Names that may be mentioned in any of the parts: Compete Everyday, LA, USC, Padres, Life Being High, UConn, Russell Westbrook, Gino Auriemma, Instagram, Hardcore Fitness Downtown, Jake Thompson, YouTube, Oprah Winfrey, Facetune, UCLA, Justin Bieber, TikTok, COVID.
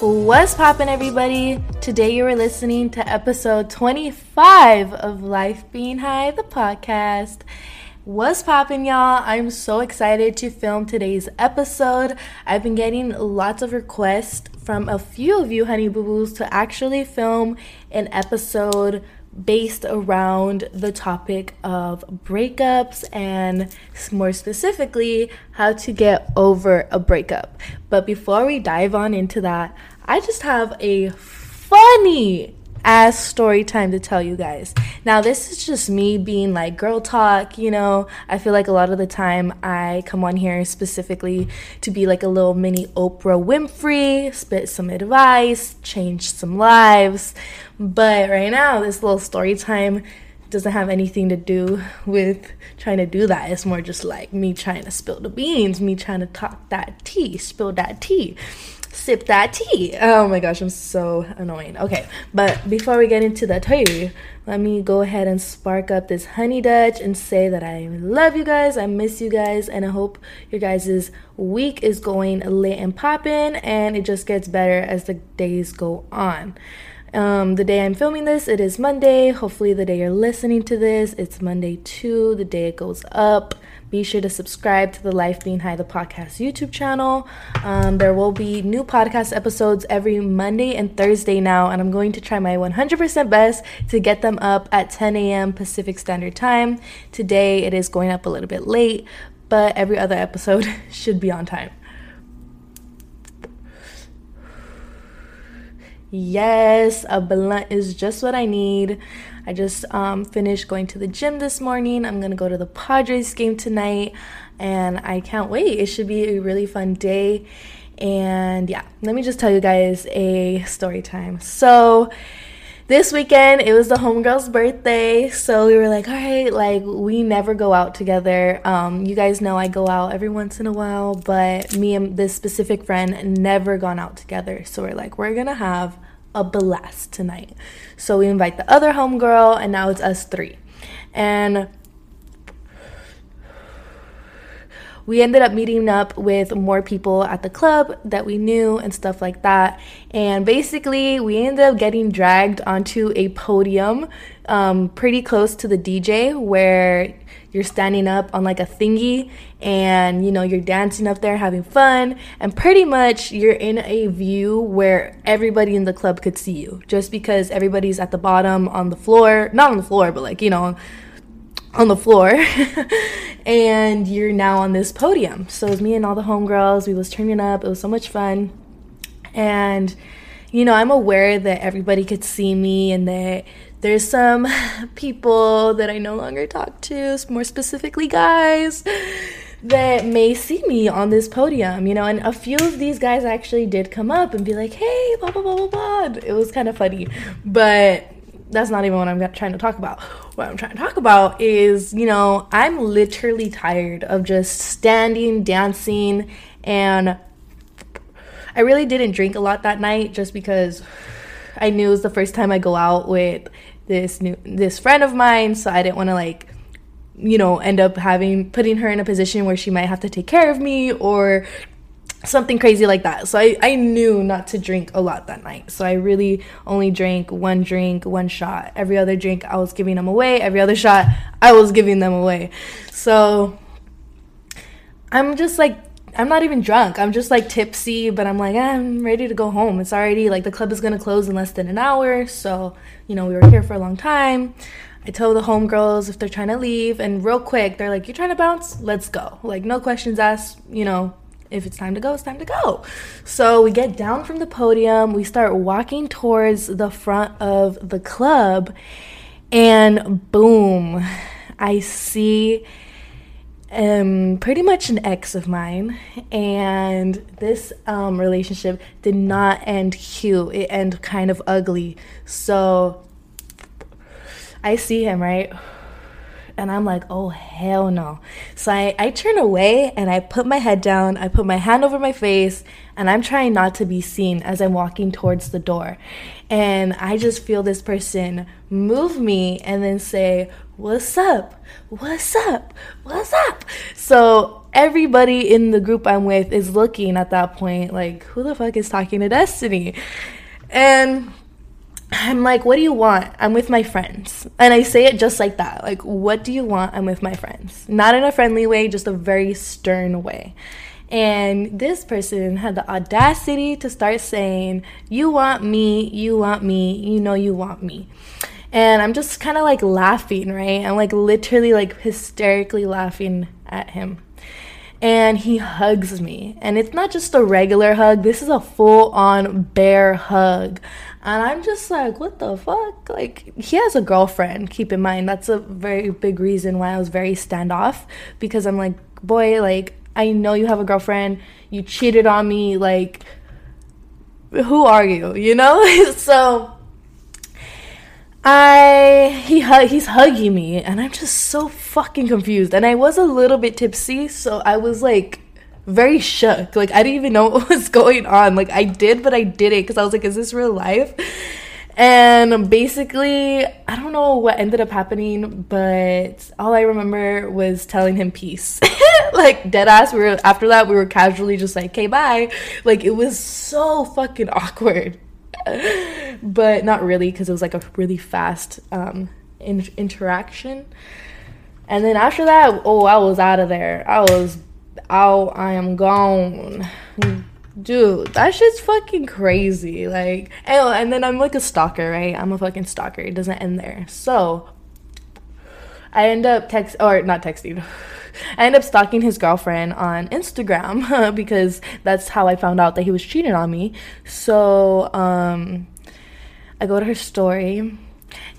What's poppin', everybody? Today you are listening to episode 25 of Life Being High, the podcast. What's poppin', y'all? I'm so excited to film today's episode. I've been getting lots of requests from a few of you honey boo boos to actually film an episode based around the topic of breakups and more specifically how to get over a breakup. But before we dive on into that, I just have a funny ass story time to tell you guys. Now, this is just me being like girl talk, you know. I feel like a lot of the time I come on here specifically to be like a little mini Oprah Winfrey, spit some advice, change some lives. But right now, this little story time doesn't have anything to do with trying to do that. It's more just like me trying to spill the beans, me trying to talk that tea, spill that tea, sip that tea. Oh my gosh, I'm so annoying. Okay, but before we get into the tea, let me go ahead and spark up this honey Dutch and say that I love you guys, I miss you guys, and I hope your guys' week is going lit and poppin', and it just gets better as the days go on. The day I'm filming this, it is Monday. Hopefully the day you're listening to this, it's Monday too, the day it goes up. Be sure to subscribe to the Life Being High, the podcast YouTube channel. There will be new podcast episodes every Monday and Thursday now, and I'm going to try my 100% best to get them up at 10 a.m. Pacific Standard Time. Today it is going up a little bit late, but every other episode should be on time. Yes, a blunt is just what I need. I just finished going to the gym this morning. I'm gonna go to the Padres game tonight, and I can't wait. It should be a really fun day. And yeah, let me just tell you guys a story time. So this weekend, it was the homegirl's birthday, so we were like, all right, like, we never go out together. You guys know I go out every once in a while, but me and this specific friend never gone out together, so we're like, we're gonna have a blast tonight. So we invite the other homegirl, and now it's us three. And we ended up meeting up with more people at the club that we knew and stuff like that. And basically, we ended up getting dragged onto a podium pretty close to the DJ, where you're standing up on like a thingy and, you know, you're dancing up there having fun. And pretty much you're in a view where everybody in the club could see you, just because everybody's at the bottom on the floor. Not on the floor, but like, you know, on the floor. And you're now on this podium. So it was me and all the homegirls. We was turning up. It was so much fun. And, you know, I'm aware that everybody could see me and that there's some people that I no longer talk to, more specifically guys, that may see me on this podium, you know. And a few of these guys actually did come up and be like, hey, blah, blah, blah, blah, blah. It was kind of funny. But that's not even what I'm trying to talk about. What I'm trying to talk about is, you know, I'm literally tired of just standing, dancing, and I really didn't drink a lot that night, just because I knew it was the first time I go out with this friend of mine, so I didn't want to, like, you know, end up putting her in a position where she might have to take care of me or something crazy like that. So I knew not to drink a lot that night. So I really only drank, one shot. Every other drink, I was giving them away. Every other shot, I was giving them away. So I'm just like, I'm not even drunk. I'm just like tipsy, but I'm like, I'm ready to go home. It's already like the club is going to close in less than an hour. So, you know, we were here for a long time. I tell the homegirls if they're trying to leave, and real quick, they're like, you're trying to bounce? Let's go. Like, no questions asked, you know. If it's time to go, it's time to go. So we get down from the podium. We start walking towards the front of the club. And boom, I see pretty much an ex of mine, and this relationship did not end cute. It ended kind of ugly. So I see him, right? And I'm like, oh, hell no. So I turn away and I put my head down. I put my hand over my face and I'm trying not to be seen as I'm walking towards the door. And I just feel this person move me and then say, what's up? What's up? What's up? So everybody in the group I'm with is looking at that point like, who the fuck is talking to Destiny? And I'm like, what do you want? I'm with my friends. And I say it just like that. Like, what do you want? I'm with my friends. Not in a friendly way, just a very stern way. And this person had the audacity to start saying, you want me, you want me, you know you want me. And I'm just kind of like laughing, right? I'm like literally like hysterically laughing at him. And he hugs me. And it's not just a regular hug. This is a full-on bear hug. And I'm just like, what the fuck? Like, he has a girlfriend, keep in mind. That's a very big reason why I was very standoff. Because I'm like, boy, like, I know you have a girlfriend. You cheated on me. Like, who are you? You know? So he's hugging me, and I'm just so fucking confused. And I was a little bit tipsy, so I was like very shook. Like, I didn't even know what was going on. Like, I did, but I didn't, because I was like, is this real life? And basically, I don't know what ended up happening, but all I remember was telling him peace. Like, dead ass, after that, we were casually just like, okay, bye. Like, it was so fucking awkward. But not really, because it was like a really fast interaction. And then after that, oh, I was out of there. I was out. I am gone. Dude, that shit's fucking crazy. Like, and then I'm like a stalker, right? I'm a fucking stalker. It doesn't end there. So I end up I end up stalking his girlfriend on Instagram because that's how I found out that he was cheating on me. So I go to her story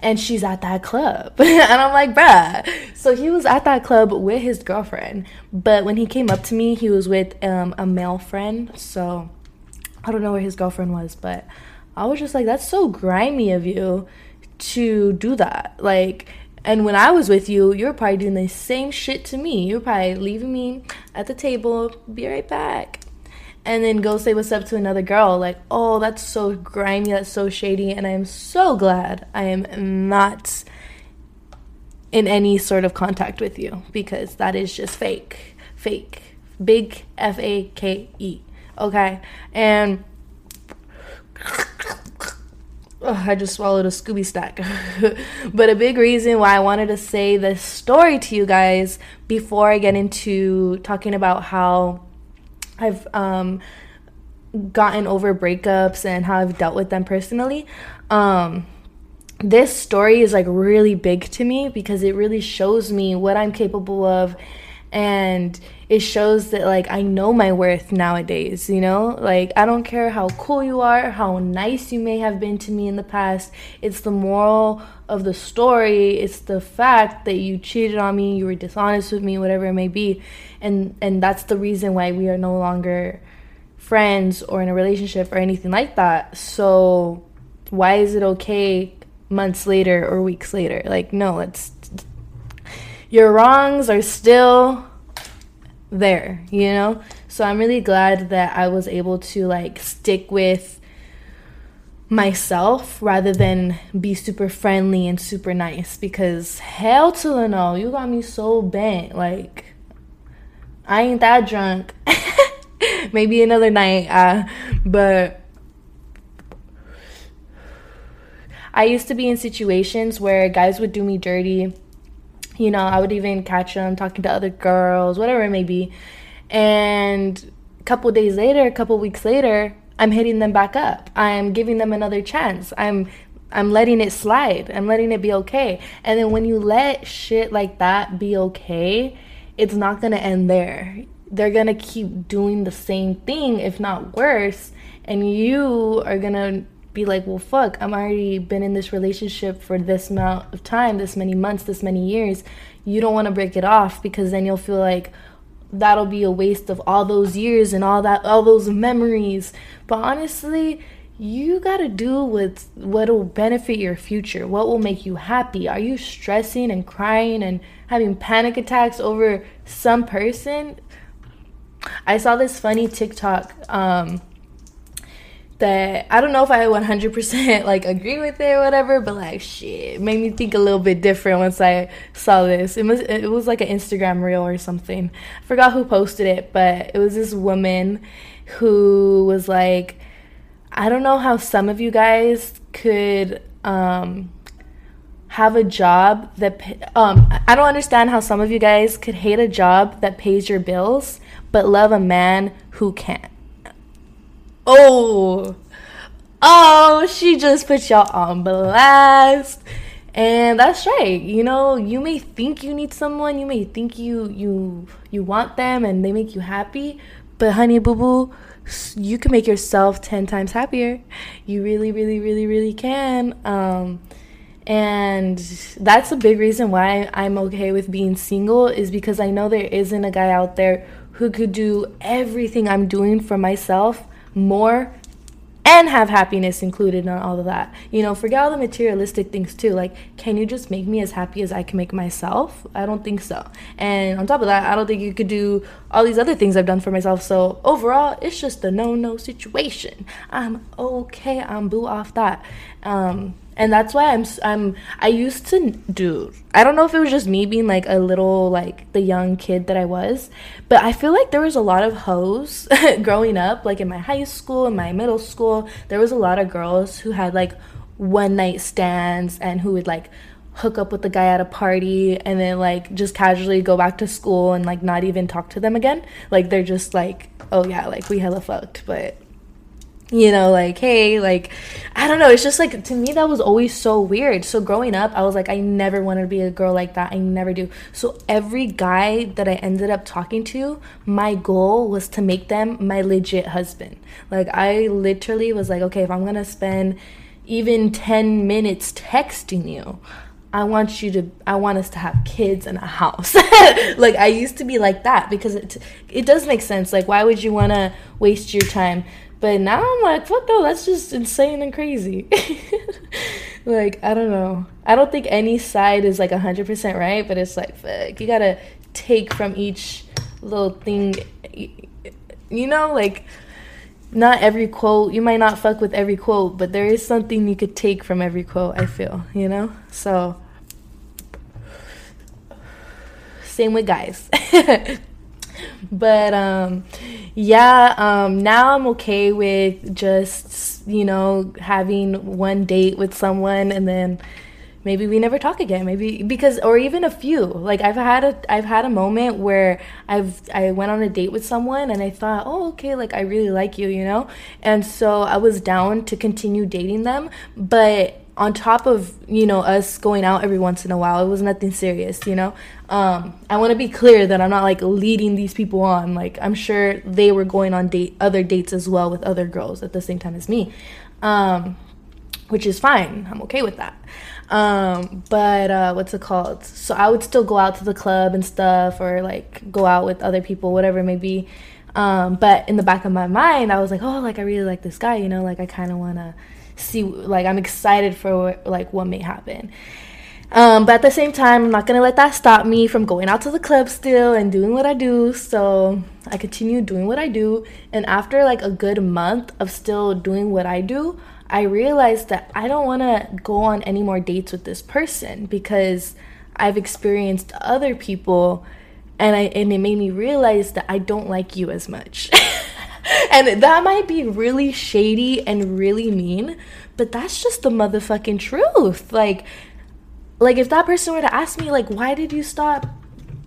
and she's at that club. And I'm like, bruh. So he was at that club with his girlfriend. But when he came up to me, he was with a male friend. So I don't know where his girlfriend was, but I was just like, that's so grimy of you to do that. Like, and when I was with you, you were probably doing the same shit to me. You were probably leaving me at the table, be right back. And then go say what's up to another girl. Like, oh, that's so grimy, that's so shady. And I'm so glad I am not in any sort of contact with you, because that is just fake. Fake. Big F-A-K-E. Okay? And oh, I just swallowed a Scooby stack. But a big reason why I wanted to say this story to you guys before I get into talking about how I've gotten over breakups and how I've dealt with them personally. This story is like really big to me because it really shows me what I'm capable of, and it shows that like I know my worth nowadays, you know? Like, I don't care how cool you are, how nice you may have been to me in the past. It's the moral of the story. It's the fact that you cheated on me, you were dishonest with me, whatever it may be. And that's the reason why we are no longer friends or in a relationship or anything like that. So why is it okay months later or weeks later? Like, no, it's your wrongs are still there, you know? So I'm really glad that I was able to like stick with myself rather than be super friendly and super nice, because hell to the no, you got me so bent. Like, I ain't that drunk. Maybe another night, but I used to be in situations where guys would do me dirty. You know, I would even catch them talking to other girls, whatever it may be. And a couple days later, a couple weeks later, I'm hitting them back up. I'm giving them another chance. I'm letting it slide. I'm letting it be okay. And then when you let shit like that be okay, it's not going to end there. They're going to keep doing the same thing, if not worse. And you are going to be like, well, fuck, I'm already been in this relationship for this amount of time, this many months, this many years. You don't want to break it off because then you'll feel like that'll be a waste of all those years and all those memories. But honestly, you got to do what'll benefit your future, what will make you happy. Are you stressing and crying and having panic attacks over some person? I saw this funny TikTok that I don't know if I 100% like agree with it or whatever, but like shit, it made me think a little bit different once I saw this. It was like an Instagram reel or something. I forgot who posted it, but it was this woman who was like, I don't know how some of you guys could have a job that I don't understand how some of you guys could hate a job that pays your bills but love a man who can't. Oh, she just put y'all on blast. And that's right. You know, you may think you need someone, you may think you want them and they make you happy, but honey boo boo, you can make yourself 10 times happier. You really, really, really, really can. And that's a big reason why I'm okay with being single, is because I know there isn't a guy out there who could do everything I'm doing for myself more and have happiness included in all of that. You know, forget all the materialistic things too. Like, can you just make me as happy as I can make myself? I don't think so. And on top of that, I don't think you could do all these other things I've done for myself. So overall, it's just a no-no situation. I'm okay. I'm boo off that. And that's why I used to, dude, I don't know if it was just me being like a little, like the young kid that I was, but I feel like there was a lot of hoes growing up, like in my high school, in my middle school. There was a lot of girls who had like one night stands and who would like hook up with the guy at a party and then like just casually go back to school and like not even talk to them again. Like they're just like, oh yeah, like we hella fucked, but you know, like, hey, like, I don't know. It's just like, to me, that was always so weird. So growing up, I was like, I never wanted to be a girl like that. I never do. So every guy that I ended up talking to, my goal was to make them my legit husband. Like, I literally was like, okay, if I'm going to spend even 10 minutes texting you, I want us to have kids and a house. Like, I used to be like that because it does make sense. Like, why would you want to waste your time? But now I'm like, fuck no, that's just insane and crazy. Like, I don't know. I don't think any side is, like, 100% right, but it's like, fuck, you gotta take from each little thing, you know? Like, not every quote, you might not fuck with every quote, but there is something you could take from every quote, I feel, you know? So, same with guys. But, now I'm okay with just, you know, having one date with someone and then maybe we never talk again. Maybe or even a few. Like I've had a moment where I went on a date with someone and I thought, oh, okay, like I really like you, you know? And so I was down to continue dating them, but on top of, you know, us going out every once in a while, it was nothing serious, you know? I want to be clear that I'm not, like, leading these people on. Like, I'm sure they were going on other dates as well with other girls at the same time as me, which is fine. I'm okay with that. But what's it called? So I would still go out to the club and stuff, or, like, go out with other people, whatever it may be. But in the back of my mind, I was like, oh, like, I really like this guy, you know? Like, I kind of want to see, like, I'm excited for like what may happen, but at the same time I'm not gonna let that stop me from going out to the club still and doing what I do. So I continue doing what I do, and after like a good month of still doing what I do, I realized that I don't want to go on any more dates with this person because I've experienced other people, and it made me realize that I don't like you as much. And that might be really shady and really mean, but that's just the motherfucking truth. Like if that person were to ask me, like, why did you stop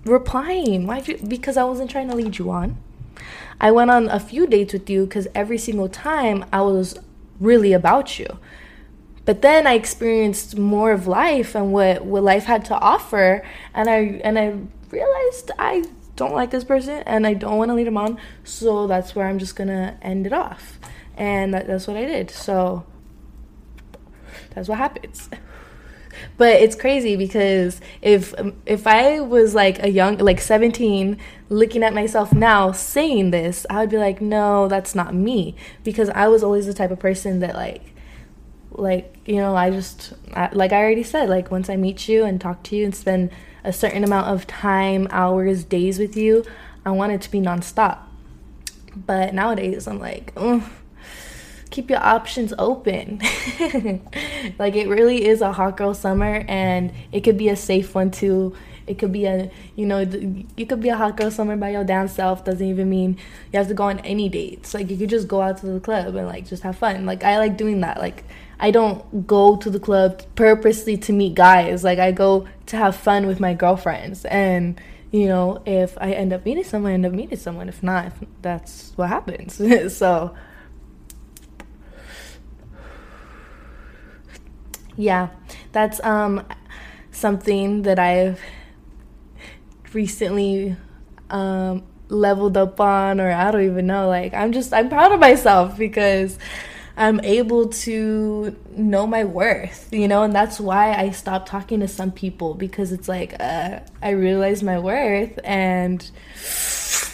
replying? Because I wasn't trying to lead you on. I went on a few dates with you because every single time I was really about you. But then I experienced more of life and what life had to offer, and I realized I don't like this person and I don't want to lead them on, so that's where I'm just gonna end it off. And that's what I did. So that's what happens. But it's crazy because if I was like a young, like 17, looking at myself now saying this, I would be like, no, that's not me, because I was always the type of person that like, you know, I already said, like, once I meet you and talk to you and spend a certain amount of time, hours, days with you, I want it to be nonstop. But nowadays I'm like, keep your options open. Like, it really is a hot girl summer, and it could be a safe one too. It could be a, you know, you could be a hot girl summer by your damn self. Doesn't even mean you have to go on any dates. Like, you could just go out to the club and like just have fun. Like, I like doing that. Like, I don't go to the club purposely to meet guys. Like, I go to have fun with my girlfriends. And, you know, if I end up meeting someone, I end up meeting someone. If not, that's what happens. So, yeah, that's something that I've recently leveled up on, or I don't even know. Like, I'm proud of myself because I'm able to know my worth, you know, and that's why I stopped talking to some people, because it's like, I realized my worth, and it's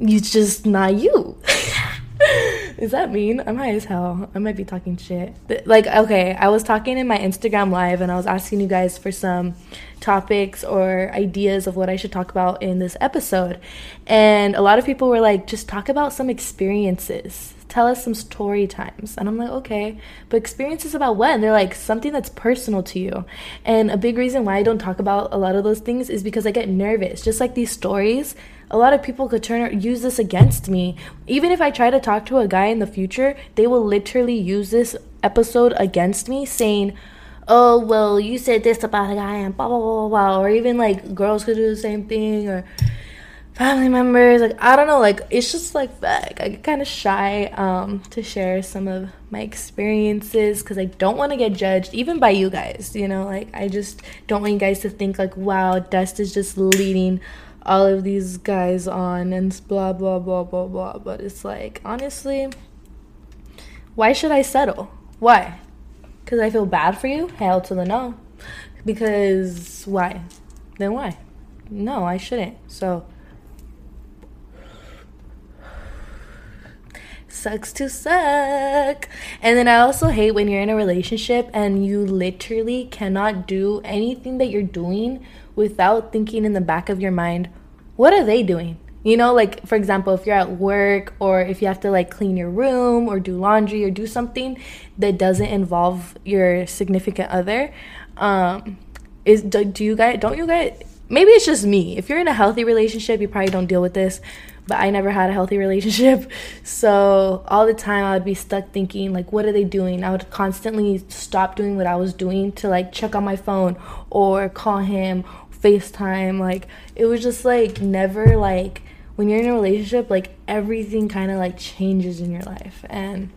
just not you. Does that mean I'm high as hell? I might be talking shit. Like, okay, I was talking in my Instagram live, and I was asking you guys for some topics or ideas of what I should talk about in this episode. And a lot of people were like, just talk about some experiences. Tell us some story times. And I'm like, okay, but experiences about what? And they're like, something that's personal to you. And a big reason why I don't talk about a lot of those things is because I get nervous. Just like these stories, a lot of people could use this against me. Even if I try to talk to a guy in the future, they will literally use this episode against me, saying, oh, well, you said this about a guy and blah, blah, blah, blah, blah. Or even like girls could do the same thing, or family members. Like, I don't know. Like, it's just like that. I get kind of shy to share some of my experiences because I don't want to get judged, even by you guys. You know, like, I just don't want you guys to think like, wow, Dust is just leading all of these guys on and blah, blah, blah, blah, blah. But it's like, honestly, why should I settle? Why? Because I feel bad for you? Hell to the no. Because why? Then why? No, I shouldn't. So, sucks to suck. And then I also hate when you're in a relationship and you literally cannot do anything that you're doing without thinking in the back of your mind, what are they doing? You know, like, for example, if you're at work, or if you have to like clean your room or do laundry or do something that doesn't involve your significant other, don't you guys maybe it's just me. If you're in a healthy relationship, you probably don't deal with this, but I never had a healthy relationship. So all the time I would be stuck thinking, like, what are they doing? I would constantly stop doing what I was doing to, like, check on my phone or call him, FaceTime. Like, it was just, like, never, like, when you're in a relationship, like, everything kind of, like, changes in your life. And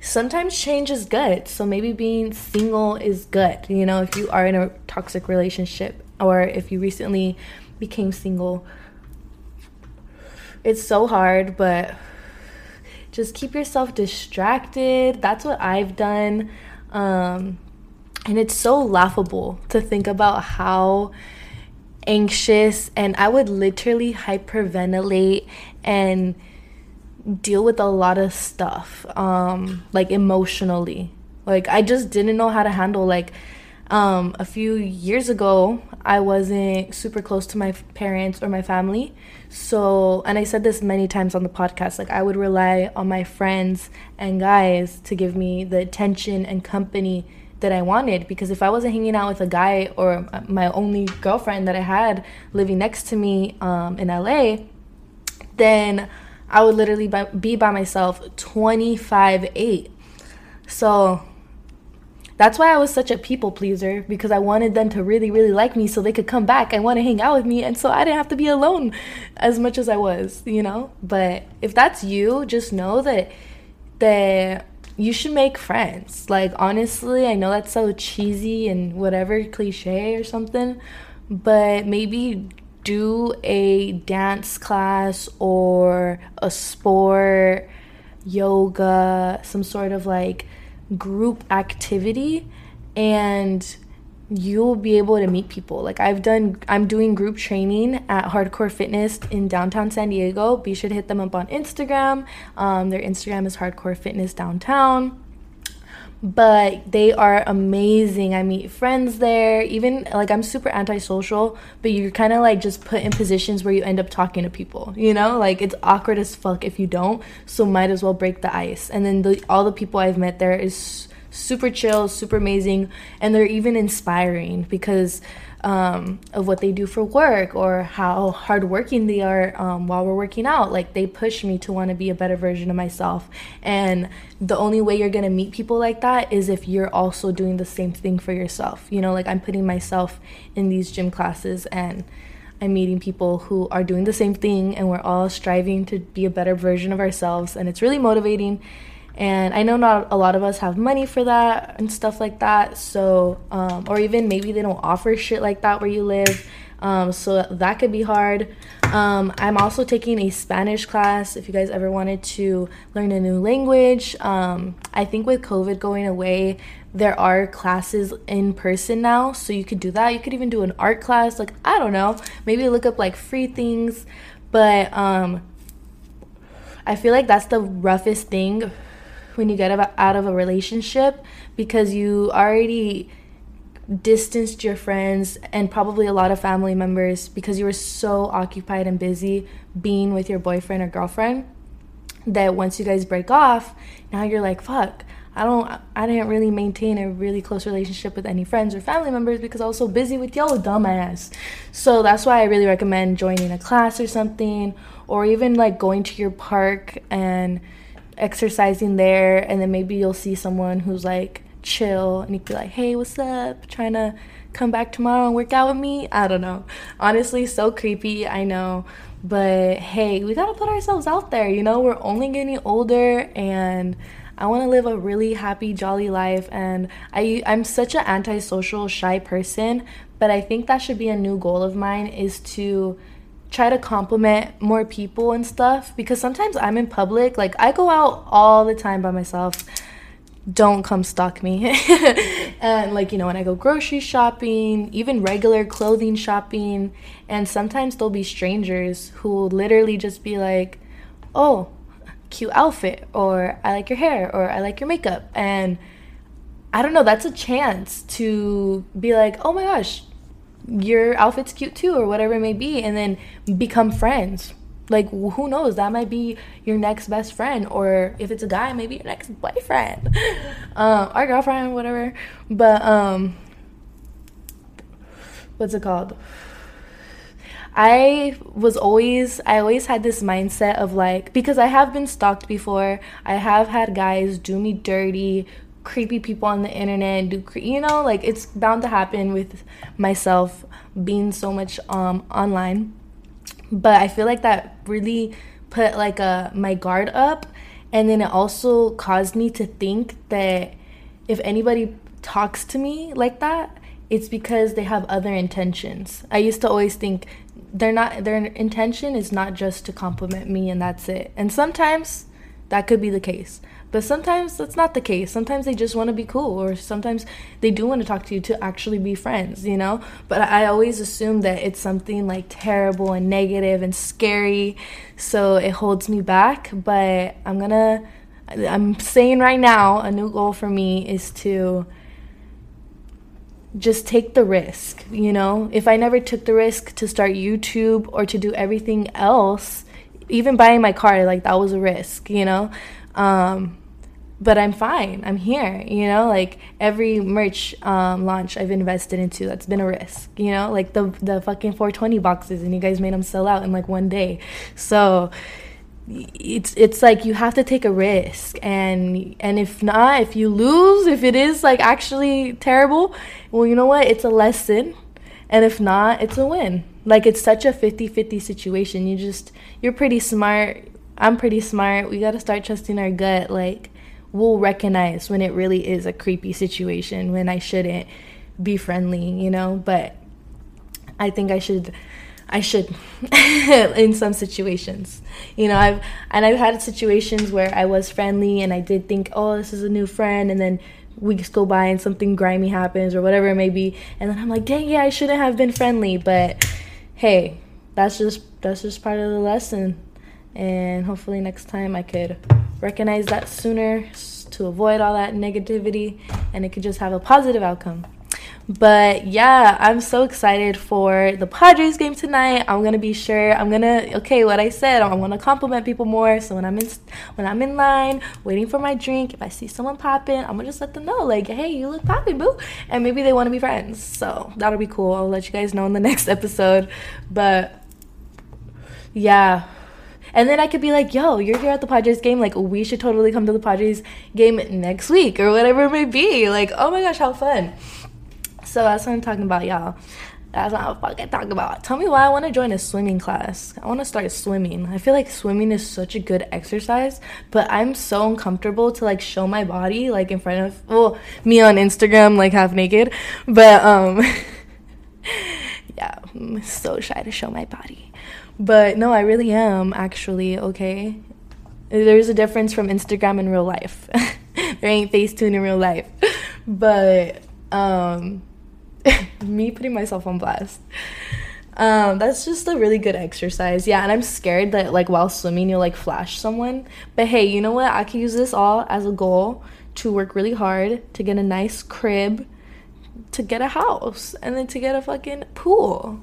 sometimes change is good. So maybe being single is good, you know, if you are in a toxic relationship, or if you recently became single. It's so hard, but just keep yourself distracted. That's what I've done. And it's so laughable to think about how anxious, and I would literally hyperventilate and deal with a lot of stuff, like emotionally. Like, I just didn't know how to handle, like, a few years ago, I wasn't super close to my parents or my family. So, and I said this many times on the podcast, like, I would rely on my friends and guys to give me the attention and company that I wanted. Because if I wasn't hanging out with a guy or my only girlfriend that I had living next to me in LA, then I would literally be by myself 25/8. So that's why I was such a people pleaser, because I wanted them to really, really like me so they could come back and want to hang out with me. And so I didn't have to be alone as much as I was, you know. But if that's you, just know that you should make friends. Like, honestly, I know that's so cheesy and whatever, cliche or something, but maybe do a dance class or a sport, yoga, some sort of like group activity, and you'll be able to meet people. Like I'm doing group training at Hardcore Fitness in downtown San Diego. Be sure to hit them up on Instagram. Their Instagram is Hardcore Fitness Downtown. But they are amazing. I meet friends there. Even like I'm super antisocial, but you're kind of like just put in positions where you end up talking to people, you know, like it's awkward as fuck if you don't, so might as well break the ice. And then all the people I've met there is super chill, super amazing, and they're even inspiring because of what they do for work or how hardworking they are while we're working out. Like they push me to want to be a better version of myself, and the only way you're going to meet people like that is if you're also doing the same thing for yourself. You know, like I'm putting myself in these gym classes and I'm meeting people who are doing the same thing, and we're all striving to be a better version of ourselves, and it's really motivating. And I know not a lot of us have money for that and stuff like that, so or even maybe they don't offer shit like that where you live, so that could be hard. I'm also taking a Spanish class if you guys ever wanted to learn a new language. I think with COVID going away, there are classes in person now, so you could do that. You could even do an art class. Like, I don't know, maybe look up like free things. But I feel like that's the roughest thing when you get out of a relationship, because you already distanced your friends and probably a lot of family members because you were so occupied and busy being with your boyfriend or girlfriend that once you guys break off, now you're like, fuck, I didn't really maintain a really close relationship with any friends or family members because I was so busy with y'all dumbass. So that's why I really recommend joining a class or something, or even like going to your park and exercising there, and then maybe you'll see someone who's like chill and you'd be like, hey, what's up, trying to come back tomorrow and work out with me? I don't know, honestly, so creepy, I know, but hey, we gotta put ourselves out there, you know. We're only getting older, and I want to live a really happy, jolly life, and I'm such an antisocial, shy person, but I think that should be a new goal of mine, is to try to compliment more people and stuff, because sometimes I'm in public, like I go out all the time by myself, don't come stalk me, and like, you know, when I go grocery shopping, even regular clothing shopping, and sometimes there'll be strangers who literally just be like, oh, cute outfit, or I like your hair, or I like your makeup, and I don't know, that's a chance to be like, oh my gosh, your outfit's cute too, or whatever it may be, and then become friends. Like, who knows, that might be your next best friend, or if it's a guy, maybe your next boyfriend or girlfriend, whatever. But what's it called, I always had this mindset of like, because I have been stalked before, I have had guys do me dirty, creepy people on the internet you know, like it's bound to happen with myself being so much online. But I feel like that really put like my guard up, and then it also caused me to think that if anybody talks to me like that, it's because they have other intentions. I used to always think their intention is not just to compliment me and that's it, and sometimes that could be the case. But sometimes that's not the case. Sometimes they just want to be cool, or sometimes they do want to talk to you to actually be friends, you know? But I always assume that it's something like terrible and negative and scary, so it holds me back. But I'm saying right now, a new goal for me is to just take the risk, you know? If I never took the risk to start YouTube or to do everything else, even buying my car, like that was a risk, you know? But I'm fine, I'm here, you know, like every merch launch I've invested into, that's been a risk, you know, like the fucking 420 boxes, and you guys made them sell out in like one day. So it's like you have to take a risk, and if you lose, if it is like actually terrible, well, you know what, it's a lesson, and if not, it's a win. Like it's such a 50-50 situation. You're pretty smart, I'm pretty smart. We got to start trusting our gut. Like, we'll recognize when it really is a creepy situation, when I shouldn't be friendly, you know? But I think I should I should in some situations. You know, I've had situations where I was friendly and I did think, oh, this is a new friend, and then weeks go by and something grimy happens or whatever it may be, and then I'm like, dang, yeah, I shouldn't have been friendly. But hey, that's just part of the lesson, and hopefully next time I could recognize that sooner to avoid all that negativity, and it could just have a positive outcome. But yeah, I'm so excited for the Padres game tonight. I'm gonna compliment people more. So when I'm in line waiting for my drink, if I see someone popping, I'm gonna just let them know, like, hey, you look popping, boo, and maybe they want to be friends. So that'll be cool. I'll let you guys know in the next episode. But yeah. And then I could be like, yo, you're here at the Padres game. Like, we should totally come to the Padres game next week or whatever it may be. Like, oh my gosh, how fun. So that's what I'm talking about, y'all. That's what I'm fucking talking about. Tell me why I want to join a swimming class. I want to start swimming. I feel like swimming is such a good exercise, but I'm so uncomfortable to, like, show my body, like, in front of, well, me on Instagram, like, half naked. But, yeah, I'm so shy to show my body. But no, I really am, actually, okay? There's a difference from Instagram and real life. There ain't Facetune in real life. But me putting myself on blast. That's just a really good exercise. Yeah, and I'm scared that, like, while swimming you'll, like, flash someone. But hey, you know what? I can use this all as a goal to work really hard to get a nice crib, to get a house, and then to get a fucking pool.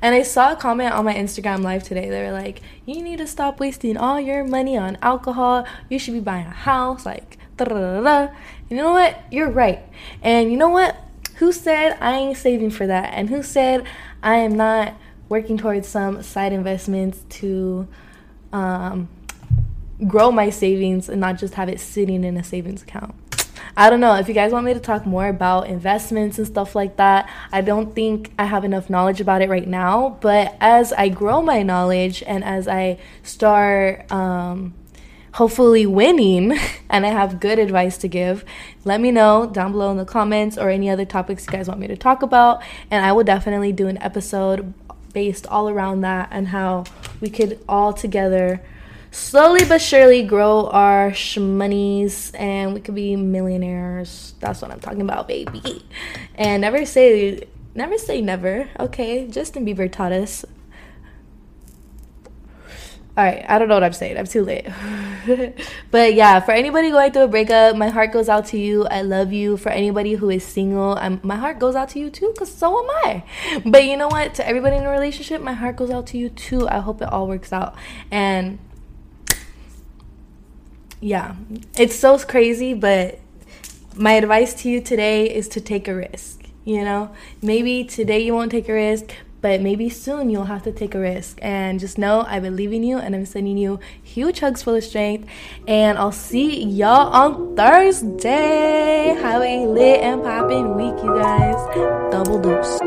And I saw a comment on my Instagram live today. They were like, you need to stop wasting all your money on alcohol. You should be buying a house. Like, da-da-da-da. You know what? You're right. And you know what? Who said I ain't saving for that? And who said I am not working towards some side investments to grow my savings and not just have it sitting in a savings account? I don't know. If you guys want me to talk more about investments and stuff like that, I don't think I have enough knowledge about it right now. But as I grow my knowledge and as I start hopefully winning and I have good advice to give, let me know down below in the comments or any other topics you guys want me to talk about. And I will definitely do an episode based all around that and how we could all together slowly but surely grow our shmonies, and we could be millionaires. That's what I'm talking about, baby. And never say never, okay? Justin Bieber taught us. All right, I don't know what I'm saying. I'm too late. But yeah, for anybody going through a breakup, my heart goes out to you. I love you. For anybody who is single, my heart goes out to you too, because so am I. But you know what? To everybody in a relationship, my heart goes out to you too. I hope it all works out. And yeah, it's so crazy, but my advice to you today is to take a risk. You know, maybe today you won't take a risk, but maybe soon you'll have to take a risk. And just know I believe in you, and I'm sending you huge hugs full of strength. And I'll see y'all on Thursday. Have a lit and poppin' week, you guys. Double deuce.